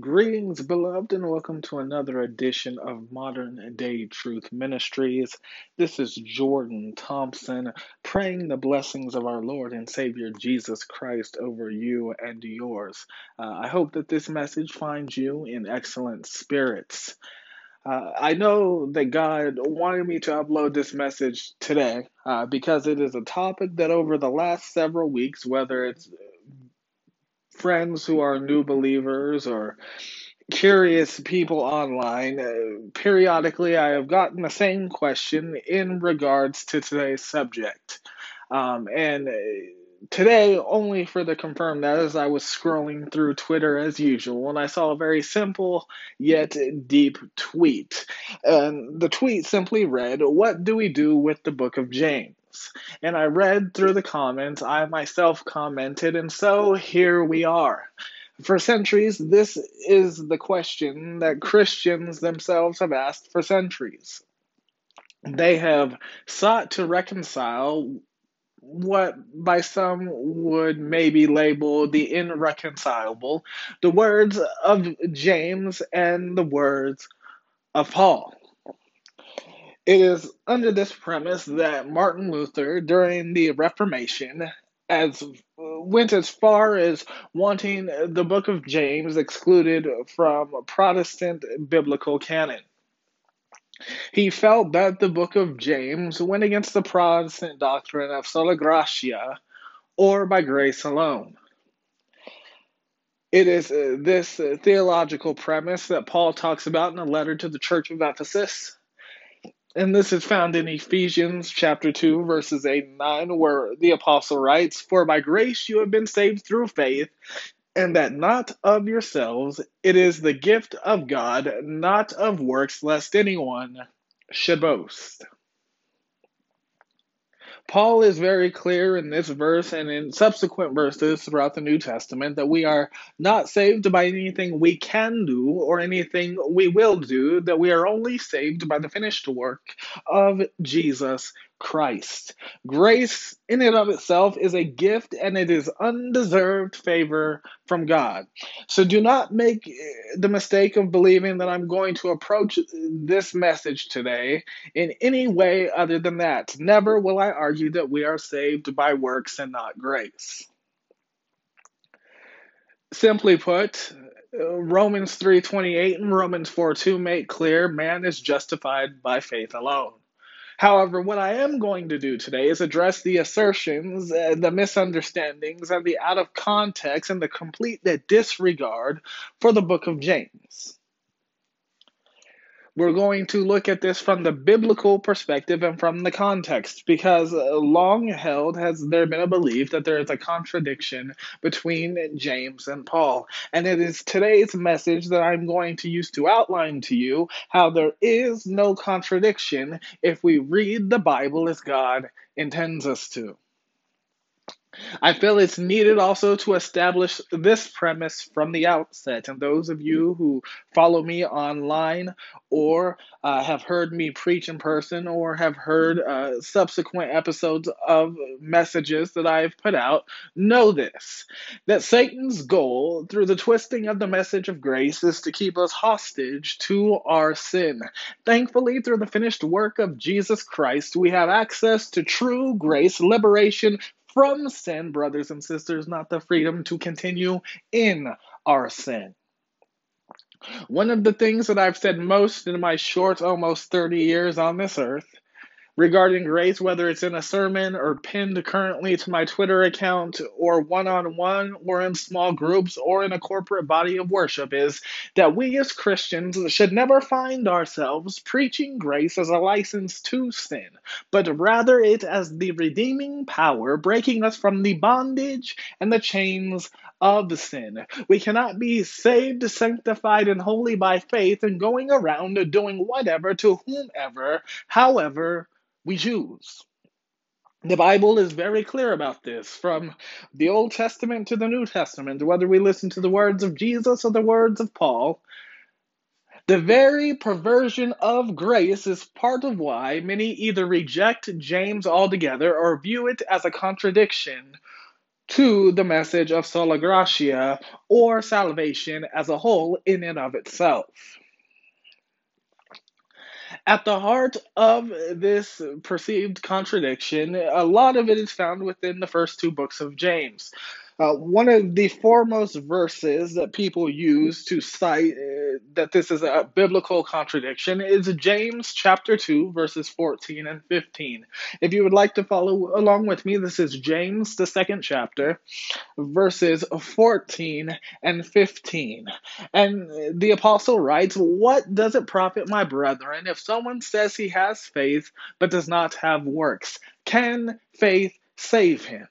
Greetings, beloved, and welcome to another edition of Modern Day Truth Ministries. This is Jordan Thompson, praying the blessings of our Lord and Savior Jesus Christ over you and yours. I hope that this message finds you in excellent spirits. I know that God wanted me to upload this message today because it is a topic that over the last several weeks, whether it's friends who are new believers or curious people online, periodically I have gotten the same question in regards to today's subject. And today, only for the confirm that, as I was scrolling through Twitter as usual, and I saw a very simple yet deep tweet. And the tweet simply read, "What do we do with the book of James?" And I read through the comments, I myself commented, and so here we are. For centuries, this is the question that Christians themselves have asked for centuries. They have sought to reconcile what by some would maybe label the irreconcilable, the words of James and the words of Paul. It is under this premise that Martin Luther, during the Reformation, went as far as wanting the book of James excluded from Protestant biblical canon. He felt that the book of James went against the Protestant doctrine of sola gratia, or by grace alone. It is this theological premise that Paul talks about in a letter to the church of Ephesus. And this is found in Ephesians chapter 2, verses 8 and 9, where the apostle writes, "For by grace you have been saved through faith, and that not of yourselves, it is the gift of God, not of works, lest anyone should boast." Paul is very clear in this verse and in subsequent verses throughout the New Testament that we are not saved by anything we can do or anything we will do, that we are only saved by the finished work of Jesus Christ. Grace in and of itself is a gift, and it is undeserved favor from God. So do not make the mistake of believing that I'm going to approach this message today in any way other than that. Never will I argue that we are saved by works and not grace. Simply put, Romans 3:28 and Romans 4:2 make clear man is justified by faith alone. However, what I am going to do today is address the assertions, the misunderstandings, and the out of context and the complete disregard for the book of James. We're going to look at this from the biblical perspective and from the context, because long held has there been a belief that there is a contradiction between James and Paul. And it is today's message that I'm going to use to outline to you how there is no contradiction if we read the Bible as God intends us to. I feel it's needed also to establish this premise from the outset. And those of you who follow me online or have heard me preach in person or have heard subsequent episodes of messages that I've put out know this, that Satan's goal through the twisting of the message of grace is to keep us hostage to our sin. Thankfully, through the finished work of Jesus Christ, we have access to true grace, liberation from sin, brothers and sisters, not the freedom to continue in our sin. One of the things that I've said most in my short, almost 30 years on this earth regarding grace, whether it's in a sermon or pinned currently to my Twitter account or one-on-one or in small groups or in a corporate body of worship, is that we as Christians should never find ourselves preaching grace as a license to sin, but rather it as the redeeming power breaking us from the bondage and the chains of sin. We cannot be saved, sanctified, and holy by faith and going around doing whatever to whomever, however we choose. The Bible is very clear about this, from the Old Testament to the New Testament, whether we listen to the words of Jesus or the words of Paul. The very perversion of grace is part of why many either reject James altogether or view it as a contradiction to the message of sola gratia, or salvation as a whole in and of itself. At the heart of this perceived contradiction, a lot of it is found within the first two books of James. One of the foremost verses that people use to cite that this is a biblical contradiction is James chapter 2, verses 14 and 15. If you would like to follow along with me, this is James, the second chapter, verses 14 and 15. And the apostle writes, "What does it profit, my brethren, if someone says he has faith but does not have works? Can faith save him?"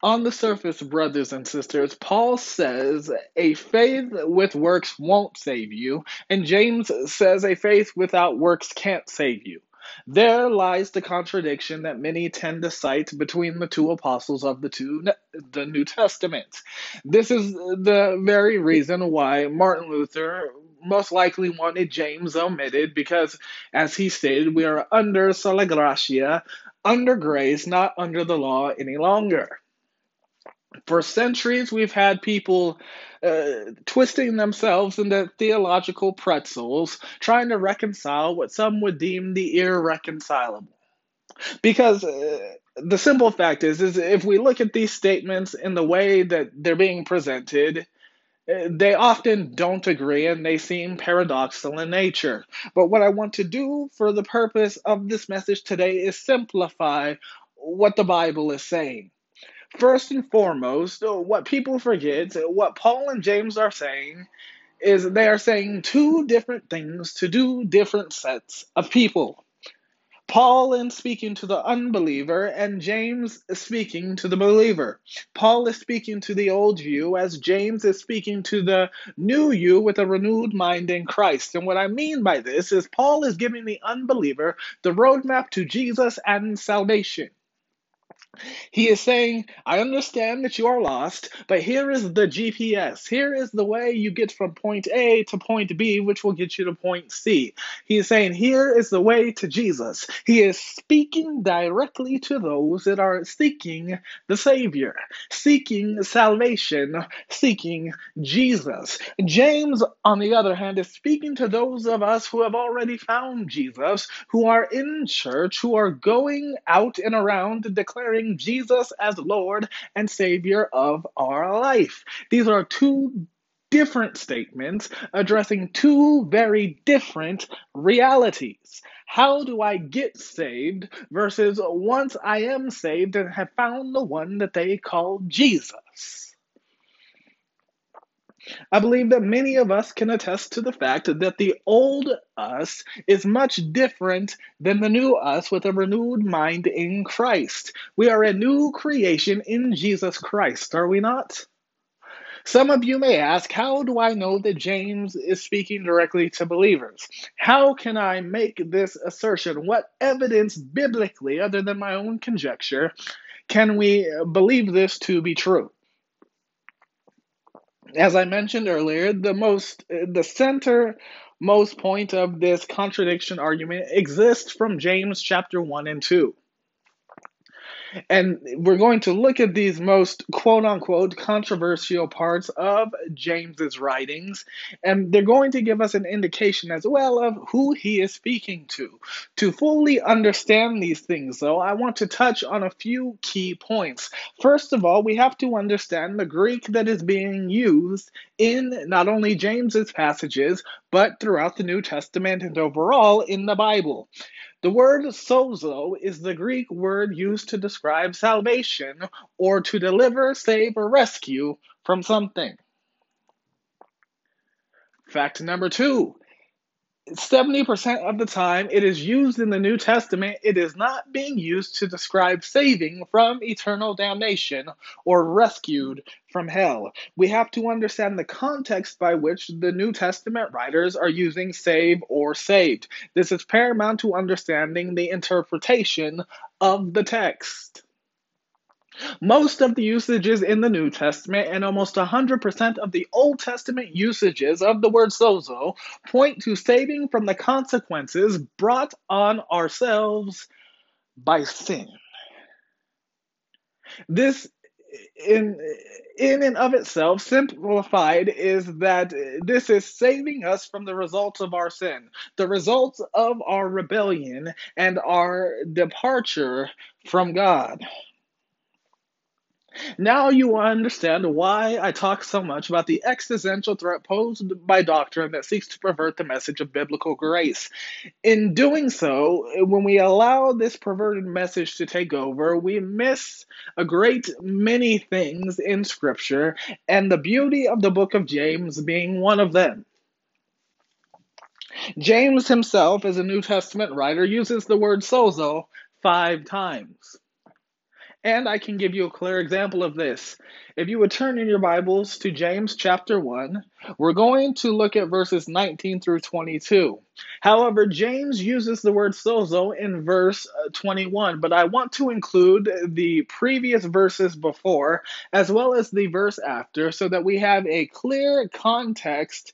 On the surface, brothers and sisters, Paul says a faith with works won't save you, and James says a faith without works can't save you. There lies the contradiction that many tend to cite between the two apostles of the New Testament. This is the very reason why Martin Luther most likely wanted James omitted, because, as he stated, we are under sola gratia, under grace, not under the law any longer. For centuries, we've had people twisting themselves into theological pretzels, trying to reconcile what some would deem the irreconcilable. Because the simple fact is if we look at these statements in the way that they're being presented, they often don't agree and they seem paradoxical in nature. But what I want to do for the purpose of this message today is simplify what the Bible is saying. First and foremost, what people forget, what Paul and James are saying, is they are saying two different things to do different sets of people. Paul in speaking to the unbeliever, and James speaking to the believer. Paul is speaking to the old you, as James is speaking to the new you with a renewed mind in Christ. And what I mean by this is Paul is giving the unbeliever the roadmap to Jesus and salvation. He is saying, I understand that you are lost, but here is the GPS. Here is the way you get from point A to point B, which will get you to point C. He is saying, here is the way to Jesus. He is speaking directly to those that are seeking the Savior, seeking salvation, seeking Jesus. James, on the other hand, is speaking to those of us who have already found Jesus, who are in church, who are going out and around declaring Jesus as Lord and Savior of our life. These are two different statements addressing two very different realities. How do I get saved versus once I am saved and have found the one that they call Jesus? I believe that many of us can attest to the fact that the old us is much different than the new us with a renewed mind in Christ. We are a new creation in Jesus Christ, are we not? Some of you may ask, how do I know that James is speaking directly to believers? How can I make this assertion? What evidence biblically, other than my own conjecture, can we believe this to be true? As I mentioned earlier, the centermost point of this contradiction argument exists from James chapter 1 and 2. And we're going to look at these most quote-unquote controversial parts of James's writings, and they're going to give us an indication as well of who he is speaking to. To fully understand these things, though, I want to touch on a few key points. First of all, we have to understand the Greek that is being used in not only James's passages, but throughout the New Testament and overall in the Bible. The word sozo is the Greek word used to describe salvation, or to deliver, save, or rescue from something. Fact number two, 70% of the time it is used in the New Testament, it is not being used to describe saving from eternal damnation or rescued from hell. We have to understand the context by which the New Testament writers are using save or saved. This is paramount to understanding the interpretation of the text. Most of the usages in the New Testament and almost 100% of the Old Testament usages of the word sozo point to saving from the consequences brought on ourselves by sin. This, in and of itself, simplified, is that this is saving us from the results of our sin, the results of our rebellion and our departure from God. Now you understand why I talk so much about the existential threat posed by doctrine that seeks to pervert the message of biblical grace. In doing so, when we allow this perverted message to take over, we miss a great many things in Scripture, and the beauty of the book of James being one of them. James himself, as a New Testament writer, uses the word sozo 5 times. And I can give you a clear example of this. If you would turn in your Bibles to James chapter 1, we're going to look at verses 19 through 22. However, James uses the word sozo in verse 21, but I want to include the previous verses before as well as the verse after so that we have a clear context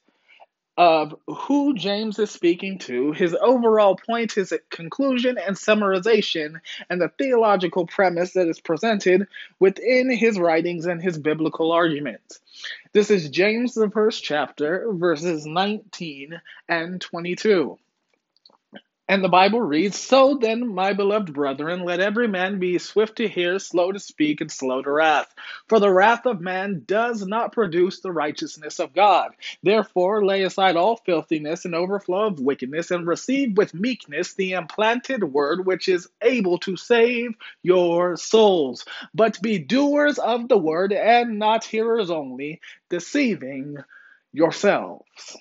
of who James is speaking to, his overall point, his conclusion and summarization, and the theological premise that is presented within his writings and his biblical arguments. This is James, the 1st chapter, verses 19 and 22. And the Bible reads, "So then, my beloved brethren, let every man be swift to hear, slow to speak, and slow to wrath. For the wrath of man does not produce the righteousness of God. Therefore, lay aside all filthiness and overflow of wickedness, and receive with meekness the implanted word, which is able to save your souls. But be doers of the word, and not hearers only, deceiving yourselves."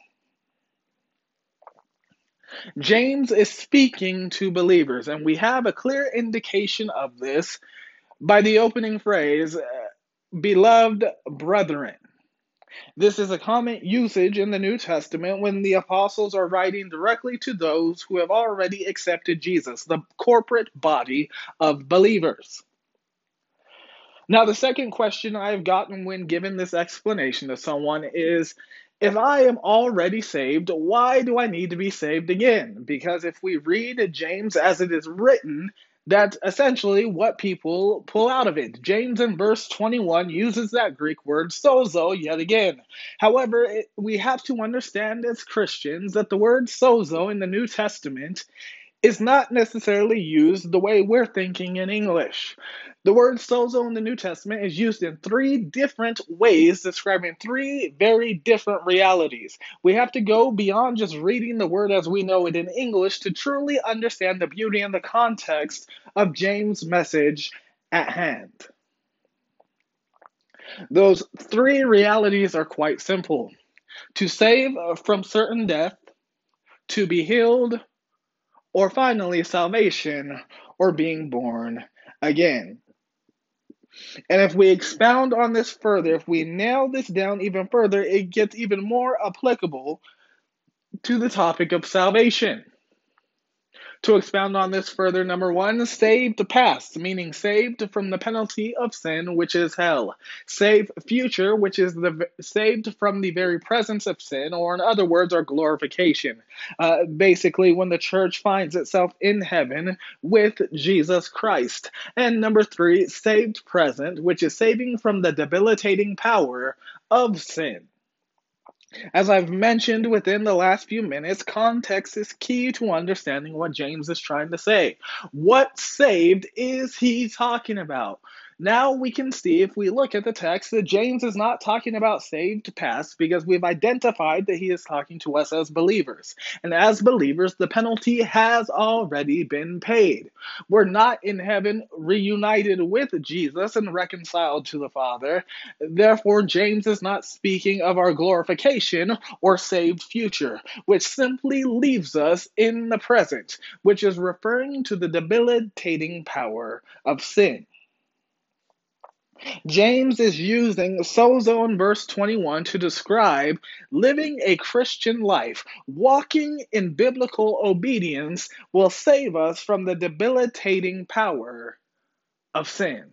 James is speaking to believers, and we have a clear indication of this by the opening phrase, "beloved brethren." This is a common usage in the New Testament when the apostles are writing directly to those who have already accepted Jesus, the corporate body of believers. Now, the second question I've gotten when given this explanation to someone is, if I am already saved, why do I need to be saved again? Because if we read James as it is written, that's essentially what people pull out of it. James in verse 21 uses that Greek word sozo yet again. However, we have to understand as Christians that the word sozo in the New Testament is not necessarily used the way we're thinking in English. The word sozo in the New Testament is used in 3 different ways, describing 3 very different realities. We have to go beyond just reading the word as we know it in English to truly understand the beauty and the context of James' message at hand. Those 3 realities are quite simple: to save from certain death, to be healed, or finally, salvation, or being born again. And if we expound on this further, if we nail this down even further, it gets even more applicable to the topic of salvation. To expound on this further, number 1, saved past, meaning saved from the penalty of sin, which is hell. Saved future, which is saved from the very presence of sin, or in other words, our glorification. Basically, when the church finds itself in heaven with Jesus Christ. And number 3, saved present, which is saving from the debilitating power of sin. As I've mentioned within the last few minutes, context is key to understanding what James is trying to say. What saved is he talking about? Now we can see, if we look at the text, that James is not talking about saved past, because we've identified that he is talking to us as believers. And as believers, the penalty has already been paid. We're not in heaven reunited with Jesus and reconciled to the Father. Therefore, James is not speaking of our glorification or saved future, which simply leaves us in the present, which is referring to the debilitating power of sin. James is using sozo in verse 21 to describe living a Christian life. Walking in biblical obedience will save us from the debilitating power of sin.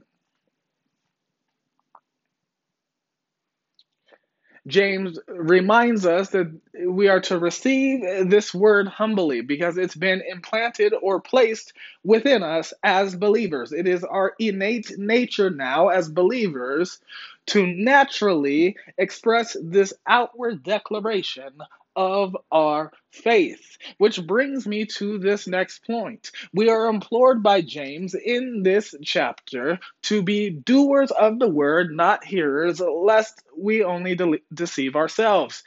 James reminds us that we are to receive this word humbly because it's been implanted or placed within us as believers. It is our innate nature now as believers to naturally express this outward declaration of our faith, which brings me to this next point. We are implored by James in this chapter to be doers of the word, not hearers, lest we only deceive ourselves.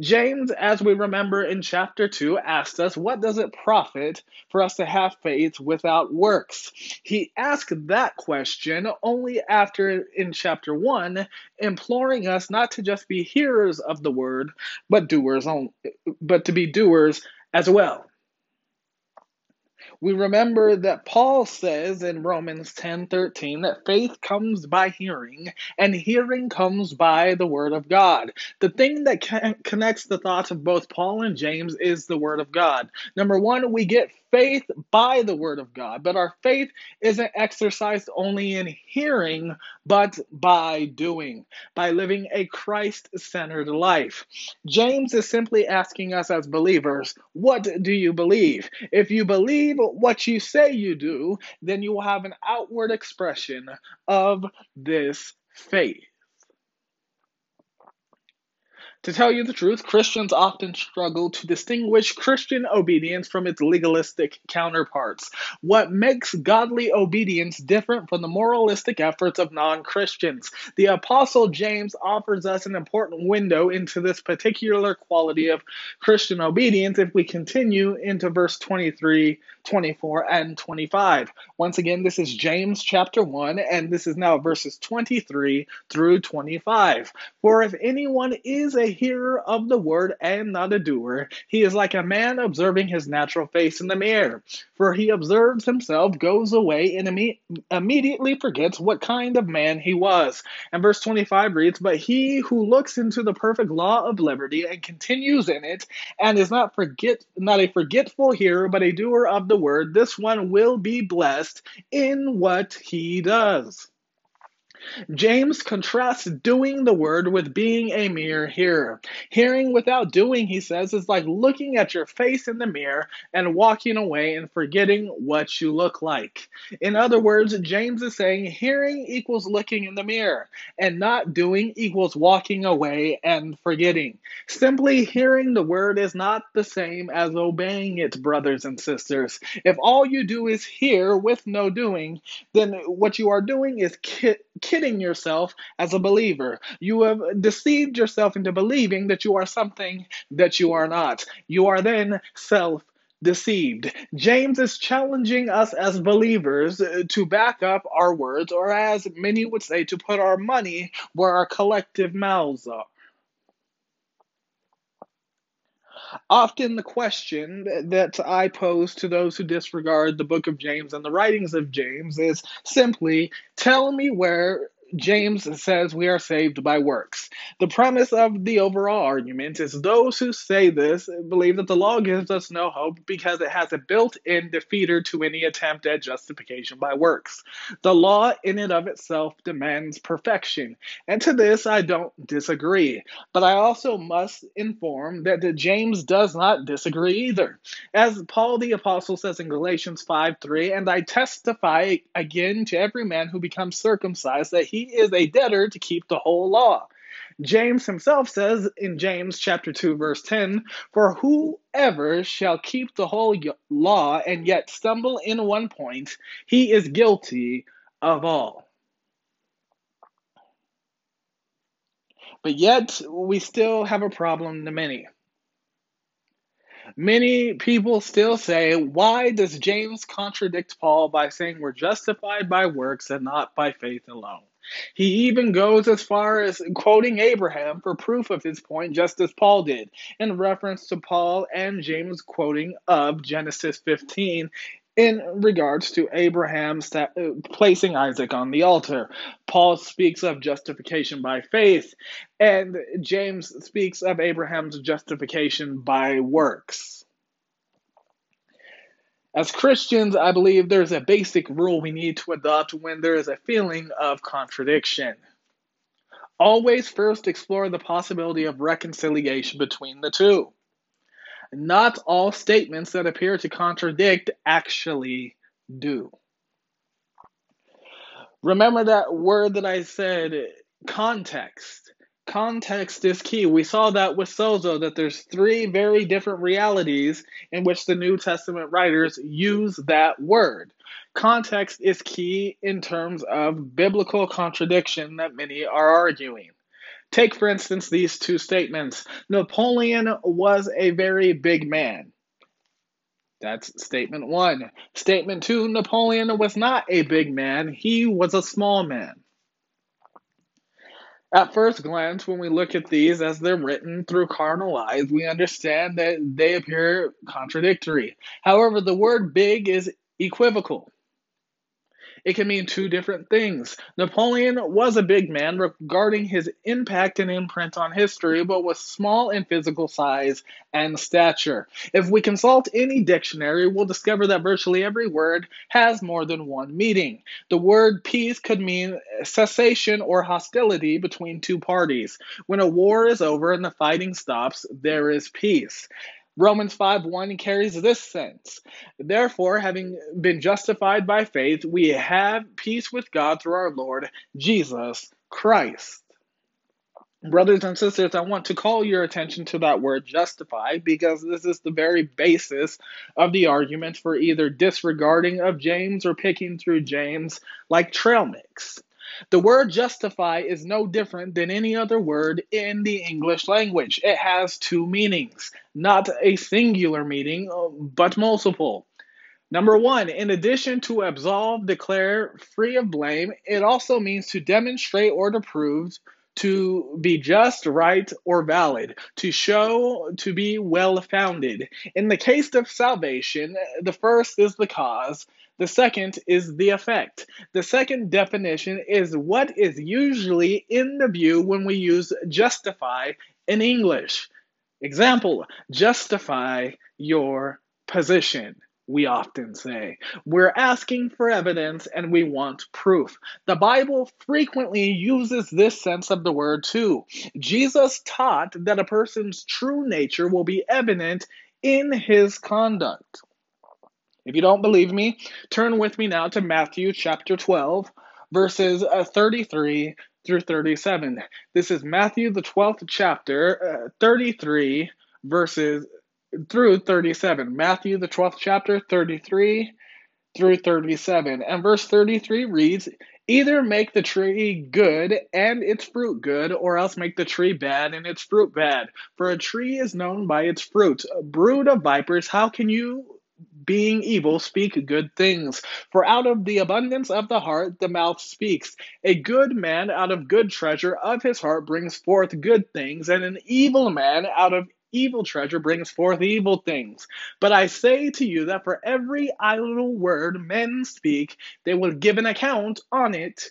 James, as we remember in chapter 2, asked us, what does it profit for us to have faith without works? He asked that question only after, in chapter 1, imploring us not to just be hearers of the word, but doers only, but to be doers as well. We remember that Paul says in Romans 10:13 that faith comes by hearing, and hearing comes by the word of God. The thing that connects the thoughts of both Paul and James is the word of God. Number one, we get faith by the word of God, but our faith isn't exercised only in hearing, but by doing, by living a Christ-centered life. James is simply asking us as believers, what do you believe? If you believe what you say you do, then you will have an outward expression of this faith. To tell you the truth, Christians often struggle to distinguish Christian obedience from its legalistic counterparts. What makes godly obedience different from the moralistic efforts of non-Christians? The Apostle James offers us an important window into this particular quality of Christian obedience if we continue into verse 23, 24, and 25. Once again, this is James chapter 1, and this is now verses 23 through 25. For if anyone is a hearer of the word and not a doer, he is like a man observing his natural face in the mirror. For he observes himself, goes away, and immediately forgets what kind of man he was. And verse 25 reads, but he who looks into the perfect law of liberty and continues in it, and is not a forgetful hearer, but a doer of the word, this one will be blessed in what he does. James contrasts doing the word with being a mere hearer. Hearing without doing, he says, is like looking at your face in the mirror and walking away and forgetting what you look like. In other words, James is saying hearing equals looking in the mirror, and not doing equals walking away and forgetting. Simply hearing the word is not the same as obeying it, brothers and sisters. If all you do is hear with no doing, then what you are doing is kidding yourself as a believer. You have deceived yourself into believing that you are something that you are not. You are then self-deceived. James is challenging us as believers to back up our words, or as many would say, to put our money where our collective mouths are. Often the question that I pose to those who disregard the book of James and the writings of James is simply, tell me where James says we are saved by works. The premise of the overall argument is those who say this believe that the law gives us no hope because it has a built-in defeater to any attempt at justification by works. The law in and of itself demands perfection. And to this, I don't disagree. But I also must inform that James does not disagree either. As Paul the Apostle says in Galatians 5:3, and I testify again to every man who becomes circumcised that he is a debtor to keep the whole law. James himself says in James chapter 2, verse 10, for whoever shall keep the whole law and yet stumble in one point, he is guilty of all. But yet, we still have a problem to many. Many people still say, why does James contradict Paul by saying we're justified by works and not by faith alone? He even goes as far as quoting Abraham for proof of his point, just as Paul did, in reference to Paul and James' quoting of Genesis 15 in regards to Abraham placing Isaac on the altar. Paul speaks of justification by faith, and James speaks of Abraham's justification by works. As Christians, I believe there's a basic rule we need to adopt when there is a feeling of contradiction. Always first explore the possibility of reconciliation between the two. Not all statements that appear to contradict actually do. Remember that word that I said, context. Context is key. We saw that with sozo, that there's three very different realities in which the New Testament writers use that word. Context is key in terms of biblical contradiction that many are arguing. Take, for instance, these two statements. Napoleon was a very big man. That's statement one. Statement two, Napoleon was not a big man. He was a small man. At first glance, when we look at these as they're written through carnal eyes, we understand that they appear contradictory. However, the word big is equivocal. It can mean two different things. Napoleon was a big man regarding his impact and imprint on history, but was small in physical size and stature. If we consult any dictionary, we'll discover that virtually every word has more than one meaning. The word peace could mean cessation or hostility between two parties. When a war is over and the fighting stops, there is peace. Romans 5:1 carries this sense. Therefore, having been justified by faith, we have peace with God through our Lord Jesus Christ. Brothers and sisters, I want to call your attention to that word justified, because this is the very basis of the argument for either disregarding of James or picking through James like trail mix. The word justify is no different than any other word in the English language. It has two meanings, not a singular meaning, but multiple. Number one, in addition to absolve, declare, free of blame, it also means to demonstrate or to prove, to be just, right, or valid, to show, to be well-founded. In the case of salvation, the first is the cause. The second is the effect. The second definition is what is usually in the view when we use justify in English. Example, justify your position, we often say. We're asking for evidence and we want proof. The Bible frequently uses this sense of the word too. Jesus taught that a person's true nature will be evident in his conduct. If you don't believe me, turn with me now to Matthew chapter 12, verses 33 through 37. This is Matthew, the 12th chapter, 33 verses through 37. Matthew, the 12th chapter, 33 through 37. And verse 33 reads, "Either make the tree good and its fruit good, or else make the tree bad and its fruit bad. For a tree is known by its fruit. A brood of vipers, how can you, being evil, speak good things? For out of the abundance of the heart, the mouth speaks. A good man out of good treasure of his heart brings forth good things, and an evil man out of evil treasure brings forth evil things. But I say to you that for every idle word men speak, they will give an account on it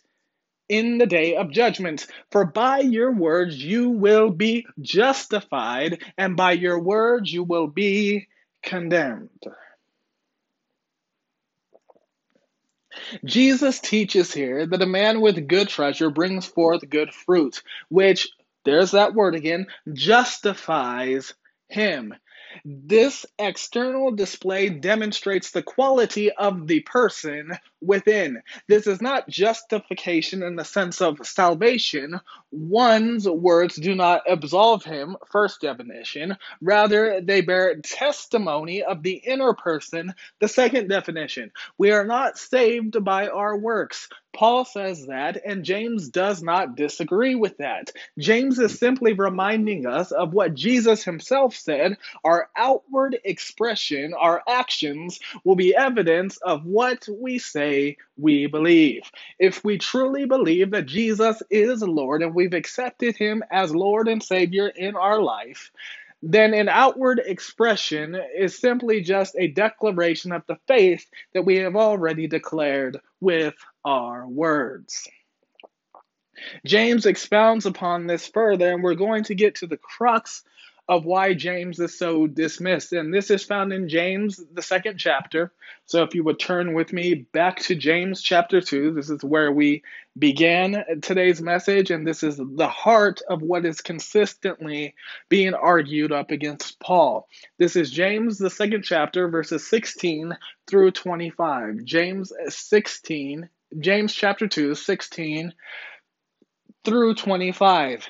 in the day of judgment. For by your words you will be justified, and by your words you will be condemned." Jesus teaches here that a man with good treasure brings forth good fruit, which, there's that word again, justifies him. This external display demonstrates the quality of the person within. This is not justification in the sense of salvation. One's words do not absolve him, first definition. Rather, they bear testimony of the inner person, the second definition. We are not saved by our works. Paul says that, and James does not disagree with that. James is simply reminding us of what Jesus himself said. Our outward expression, our actions, will be evidence of what we say we believe. If we truly believe that Jesus is Lord and we've accepted him as Lord and Savior in our life, then an outward expression is simply just a declaration of the faith that we have already declared with our words. James expounds upon this further, and we're going to get to the crux of why James is so dismissed. And this is found in James, the second chapter. So if you would turn with me back to James chapter 2, this is where we began today's message, and this is the heart of what is consistently being argued up against Paul. This is James, the second chapter, verses 16 through 25. James chapter 2, 16 through 25.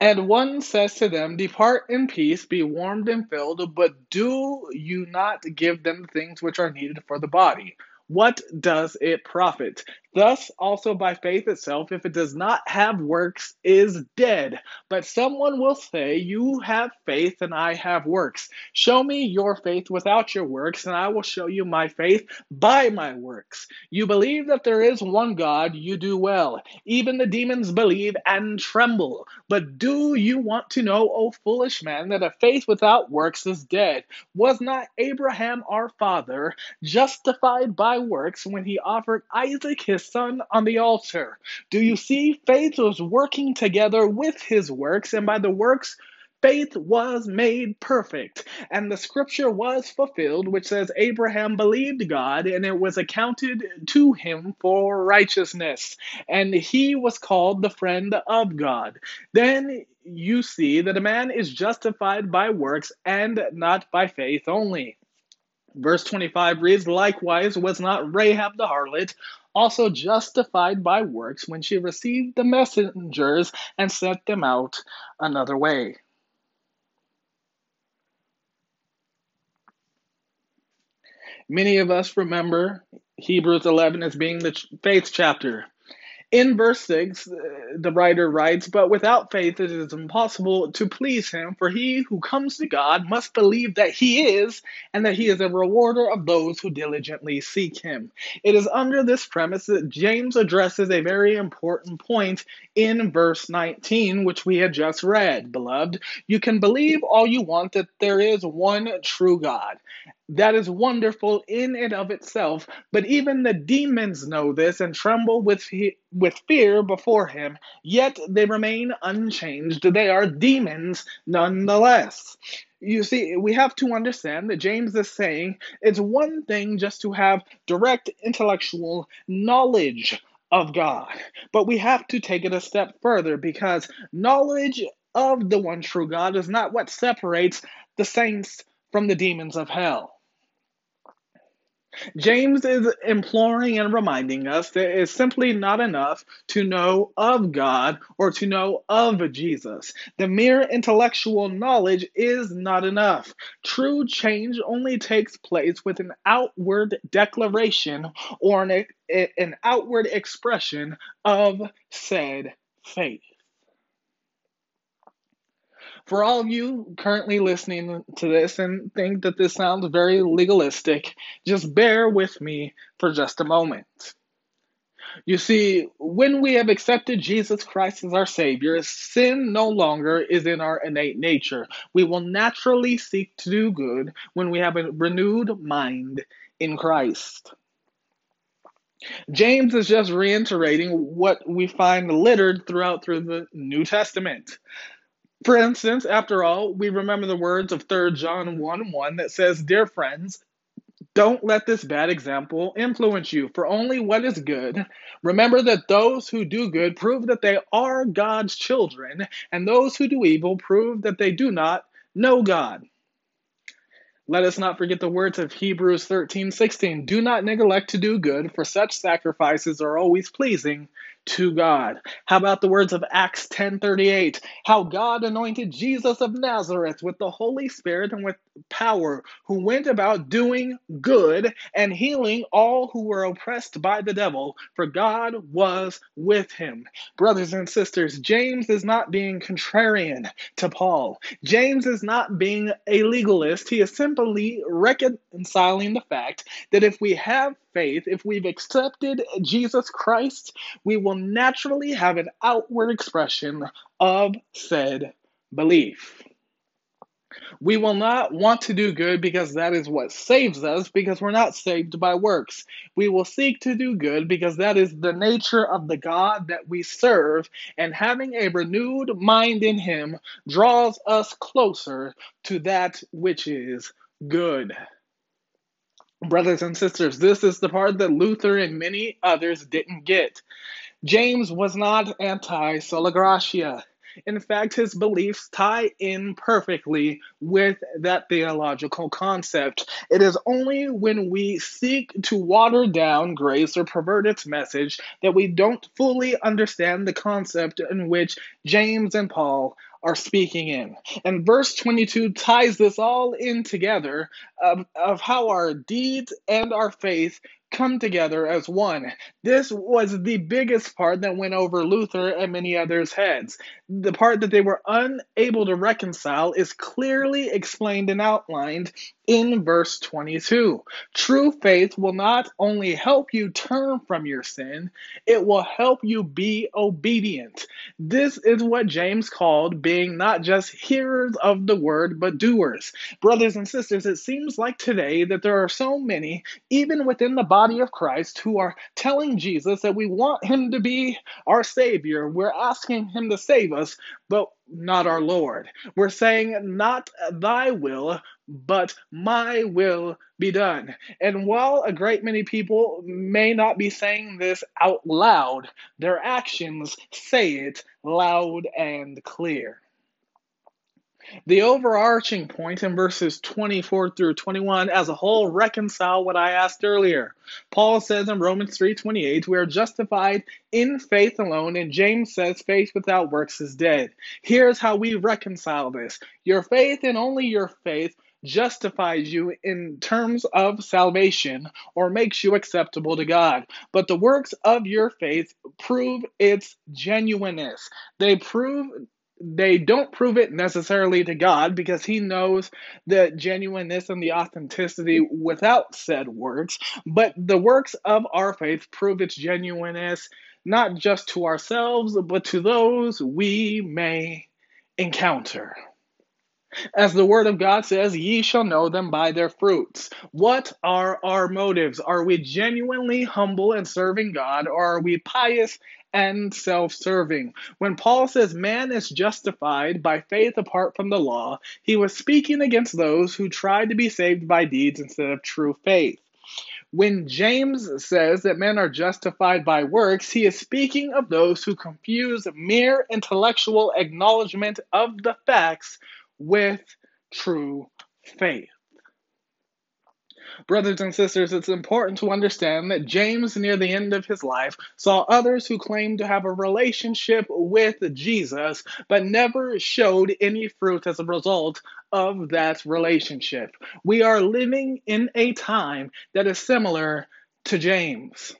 And one says to them, "Depart in peace, be warmed and filled, but do you not give them things which are needed for the body? What does it profit? Thus also by faith itself, if it does not have works, is dead. But someone will say, you have faith and I have works. Show me your faith without your works, and I will show you my faith by my works. You believe that there is one God, you do well. Even the demons believe and tremble. But do you want to know, O foolish man, that a faith without works is dead? Was not Abraham our father justified by works when he offered Isaac his son on the altar? Do you see, faith was working together with his works, and by the works faith was made perfect. And the scripture was fulfilled, which says, Abraham believed God, and it was accounted to him for righteousness, and he was called the friend of God. Then you see that a man is justified by works and not by faith only." Verse 25 reads, "Likewise was not Rahab the harlot also justified by works when she received the messengers and sent them out another way?" Many of us remember Hebrews 11 as being the faith chapter. In verse 6, the writer writes, "But without faith it is impossible to please him, for he who comes to God must believe that he is, and that he is a rewarder of those who diligently seek him." It is under this premise that James addresses a very important point in verse 19, which we had just read. "Beloved, you can believe all you want that there is one true God. That is wonderful in and of itself, but even the demons know this and tremble with fear before him, yet they remain unchanged. They are demons nonetheless." You see, we have to understand that James is saying it's one thing just to have direct intellectual knowledge of God, but we have to take it a step further, because knowledge of the one true God is not what separates the saints from the demons of hell. James is imploring and reminding us that it's simply not enough to know of God or to know of Jesus. The mere intellectual knowledge is not enough. True change only takes place with an outward declaration or an outward expression of said faith. For all of you currently listening to this and think that this sounds very legalistic, just bear with me for just a moment. You see, when we have accepted Jesus Christ as our Savior, sin no longer is in our innate nature. We will naturally seek to do good when we have a renewed mind in Christ. James is just reiterating what we find littered through the New Testament. For instance, after all, we remember the words of 3 John 1:1 that says, "Dear friends, don't let this bad example influence you, for only what is good. Remember that those who do good prove that they are God's children, and those who do evil prove that they do not know God." Let us not forget the words of Hebrews 13:16, "Do not neglect to do good, for such sacrifices are always pleasing to God." How about the words of Acts 10:38, "How God anointed Jesus of Nazareth with the Holy Spirit and with power, who went about doing good and healing all who were oppressed by the devil, for God was with him." Brothers and sisters, James is not being contrarian to Paul. James is not being a legalist. He is simply reconciling the fact that if we have faith, if we've accepted Jesus Christ, we will naturally have an outward expression of said belief. We will not want to do good because that is what saves us, because we're not saved by works. We will seek to do good because that is the nature of the God that we serve, and having a renewed mind in him draws us closer to that which is good. Brothers and sisters, this is the part that Luther and many others didn't get. James was not anti-sola gratia. In fact, his beliefs tie in perfectly with that theological concept. It is only when we seek to water down grace or pervert its message that we don't fully understand the concept in which James and Paul are speaking in. And verse 22 ties this all in together of how our deeds and our faith come together as one. This was the biggest part that went over Luther and many others' heads. The part that they were unable to reconcile is clearly explained and outlined in verse 22. True faith will not only help you turn from your sin, it will help you be obedient. This is what James called being not just hearers of the word, but doers. Brothers and sisters, it seems like today that there are so many, even within the body of Christ, who are telling Jesus that we want him to be our Savior. We're asking him to save us, but not our Lord. We're saying, not thy will, but my will be done. And while a great many people may not be saying this out loud, their actions say it loud and clear. The overarching point in verses 24 through 21 as a whole reconcile what I asked earlier. Paul says in Romans 3:28, we are justified in faith alone, and James says faith without works is dead. Here's how we reconcile this. Your faith and only your faith justifies you in terms of salvation or makes you acceptable to God. But the works of your faith prove its genuineness. They don't prove it necessarily to God, because he knows the genuineness and the authenticity without said works, but the works of our faith prove its genuineness not just to ourselves, but to those we may encounter. As the word of God says, ye shall know them by their fruits. What are our motives? Are we genuinely humble and serving God, or are we pious and self-serving? When Paul says man is justified by faith apart from the law, he was speaking against those who tried to be saved by deeds instead of true faith. When James says that men are justified by works, he is speaking of those who confuse mere intellectual acknowledgement of the facts with true faith. Brothers and sisters, it's important to understand that James, near the end of his life, saw others who claimed to have a relationship with Jesus, but never showed any fruit as a result of that relationship. We are living in a time that is similar to James.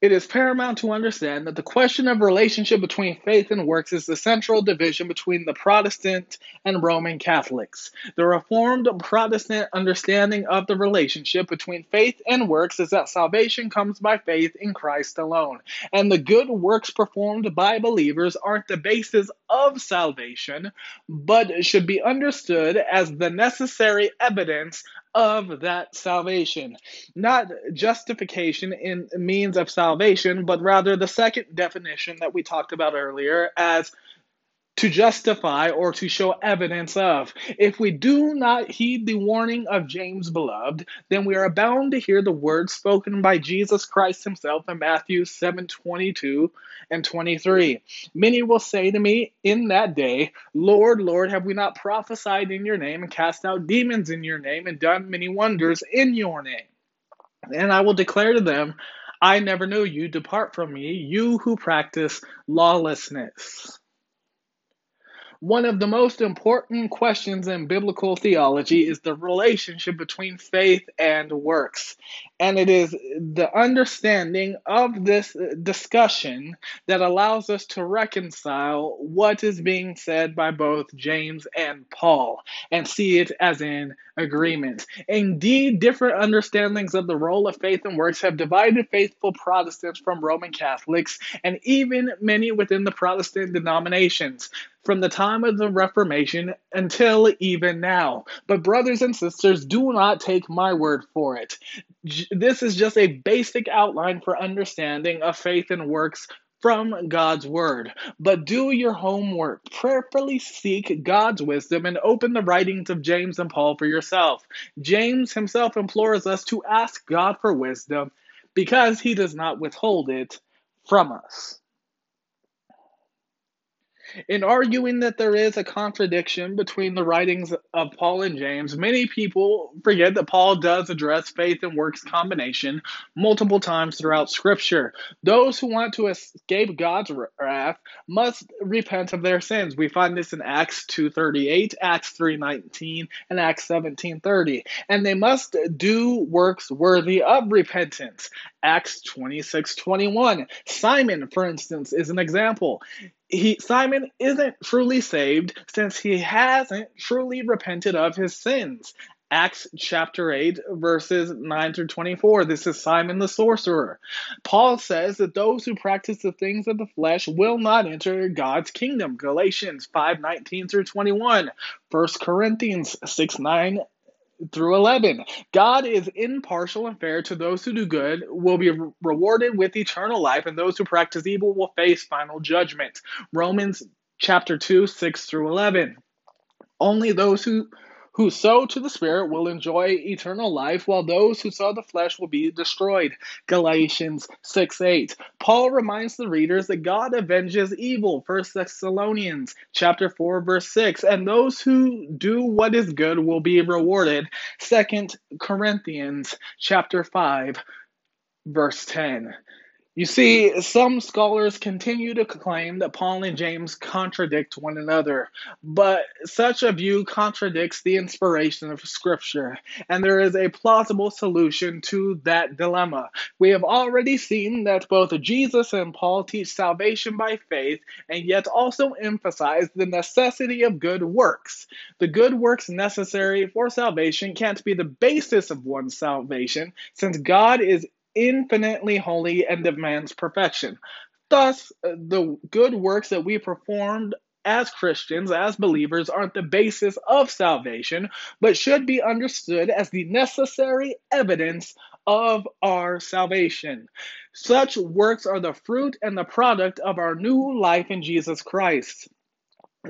It is paramount to understand that the question of relationship between faith and works is the central division between the Protestant and Roman Catholics. The Reformed Protestant understanding of the relationship between faith and works is that salvation comes by faith in Christ alone, and the good works performed by believers aren't the basis of salvation, but should be understood as the necessary evidence of that salvation. Not justification in means of salvation, but rather the second definition that we talked about earlier, as to justify or to show evidence of. If we do not heed the warning of James, beloved, then we are bound to hear the words spoken by Jesus Christ himself in Matthew 7:22 and 23. Many will say to me in that day, Lord, Lord, have we not prophesied in your name, and cast out demons in your name, and done many wonders in your name? And I will declare to them, I never knew you. Depart from me, you who practice lawlessness. One of the most important questions in biblical theology is the relationship between faith and works. And it is the understanding of this discussion that allows us to reconcile what is being said by both James and Paul and see it as in agreement. Indeed, different understandings of the role of faith and works have divided faithful Protestants from Roman Catholics, and even many within the Protestant denominations. from the time of the Reformation until even now. But brothers and sisters, do not take my word for it. This is just a basic outline for understanding of faith and works from God's word. But do your homework, prayerfully seek God's wisdom, and open the writings of James and Paul for yourself. James himself implores us to ask God for wisdom because he does not withhold it from us. In arguing that there is a contradiction between the writings of Paul and James, many people forget that Paul does address faith and works combination multiple times throughout Scripture. Those who want to escape God's wrath must repent of their sins. We find this in Acts 2:38, Acts 3:19, and Acts 17:30. And they must do works worthy of repentance. Acts 26:21. Simon, for instance, is an example. Simon isn't truly saved since he hasn't truly repented of his sins. Acts chapter 8, verses 9 through 24. This is Simon the sorcerer. Paul says that those who practice the things of the flesh will not enter God's kingdom. Galatians 5:19 through 21. 1 Corinthians 6:9 through 11. God is impartial and fair to those who do good will be rewarded with eternal life, and those who practice evil will face final judgment. Romans chapter 2, 6 through 11. Only those who sow to the Spirit will enjoy eternal life, while those who sow the flesh will be destroyed. Galatians 6:8. Paul reminds the readers that God avenges evil. 1 Thessalonians chapter 4, verse 6. And those who do what is good will be rewarded. 2 Corinthians chapter 5, verse 10. You see, some scholars continue to claim that Paul and James contradict one another, but such a view contradicts the inspiration of Scripture, and there is a plausible solution to that dilemma. We have already seen that both Jesus and Paul teach salvation by faith, and yet also emphasize the necessity of good works. The good works necessary for salvation can't be the basis of one's salvation, since God is infinitely holy and demands perfection. Thus, the good works that we performed as Christians, as believers, aren't the basis of salvation, but should be understood as the necessary evidence of our salvation. Such works are the fruit and the product of our new life in Jesus Christ.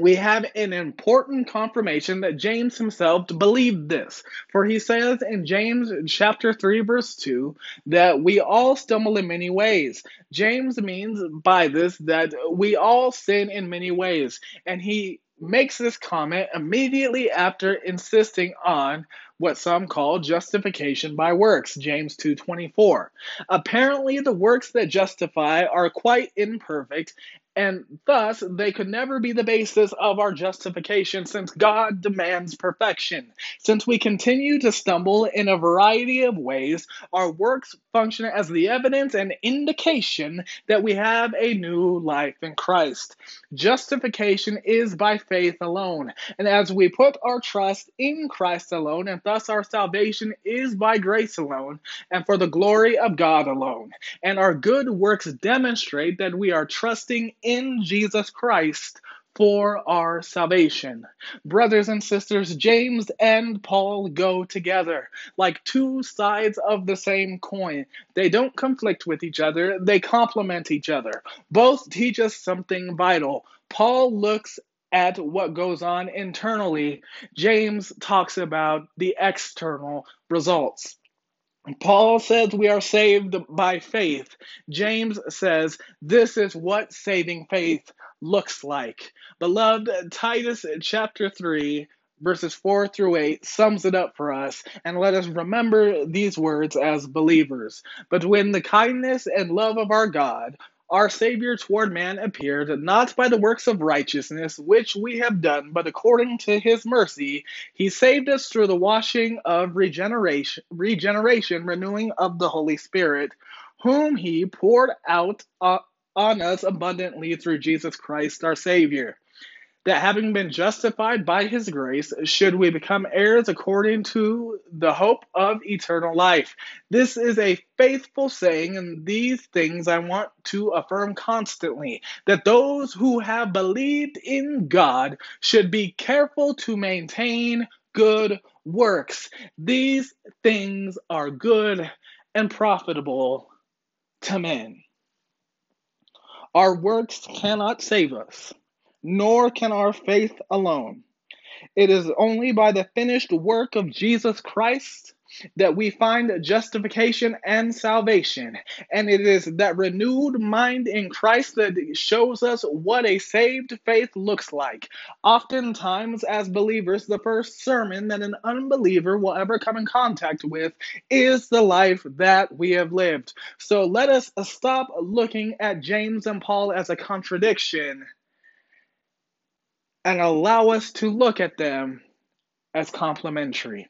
We have an important confirmation that James himself believed this, for he says in James chapter 3, verse 2, that we all stumble in many ways. James means by this that we all sin in many ways, and he makes this comment immediately after insisting on what some call justification by works, James 2:24. Apparently, the works that justify are quite imperfect, and thus, they could never be the basis of our justification since God demands perfection. Since we continue to stumble in a variety of ways, our works function as the evidence and indication that we have a new life in Christ. Justification is by faith alone. And as we put our trust in Christ alone, and thus our salvation is by grace alone, and for the glory of God alone. And our good works demonstrate that we are trusting in Jesus Christ for our salvation. Brothers and sisters, James and Paul go together like two sides of the same coin. They don't conflict with each other, they complement each other. Both teach us something vital. Paul looks at what goes on internally. James talks about the external results. Paul says we are saved by faith. James says this is what saving faith looks like. Beloved, Titus chapter 3, verses 4 through 8 sums it up for us, and let us remember these words as believers. But when the kindness and love of our God, our Savior toward man appeared, not by the works of righteousness which we have done, but according to his mercy, he saved us through the washing of regeneration, renewing of the Holy Spirit, whom he poured out on us abundantly through Jesus Christ our Savior. that having been justified by his grace, should we become heirs according to the hope of eternal life. This is a faithful saying, and these things I want to affirm constantly, that those who have believed in God should be careful to maintain good works. These things are good and profitable to men. Our works cannot save us, nor can our faith alone. It is only by the finished work of Jesus Christ that we find justification and salvation. And it is that renewed mind in Christ that shows us what a saved faith looks like. Oftentimes, as believers, the first sermon that an unbeliever will ever come in contact with is the life that we have lived. So let us stop looking at James and Paul as a contradiction and allow us to look at them as complementary.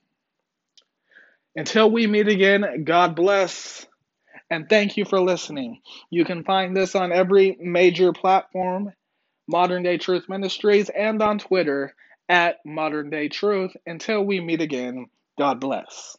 Until we meet again, God bless, and thank you for listening. You can find this on every major platform, Modern Day Truth Ministries, and on Twitter, @ModernDayTruth. Until we meet again, God bless.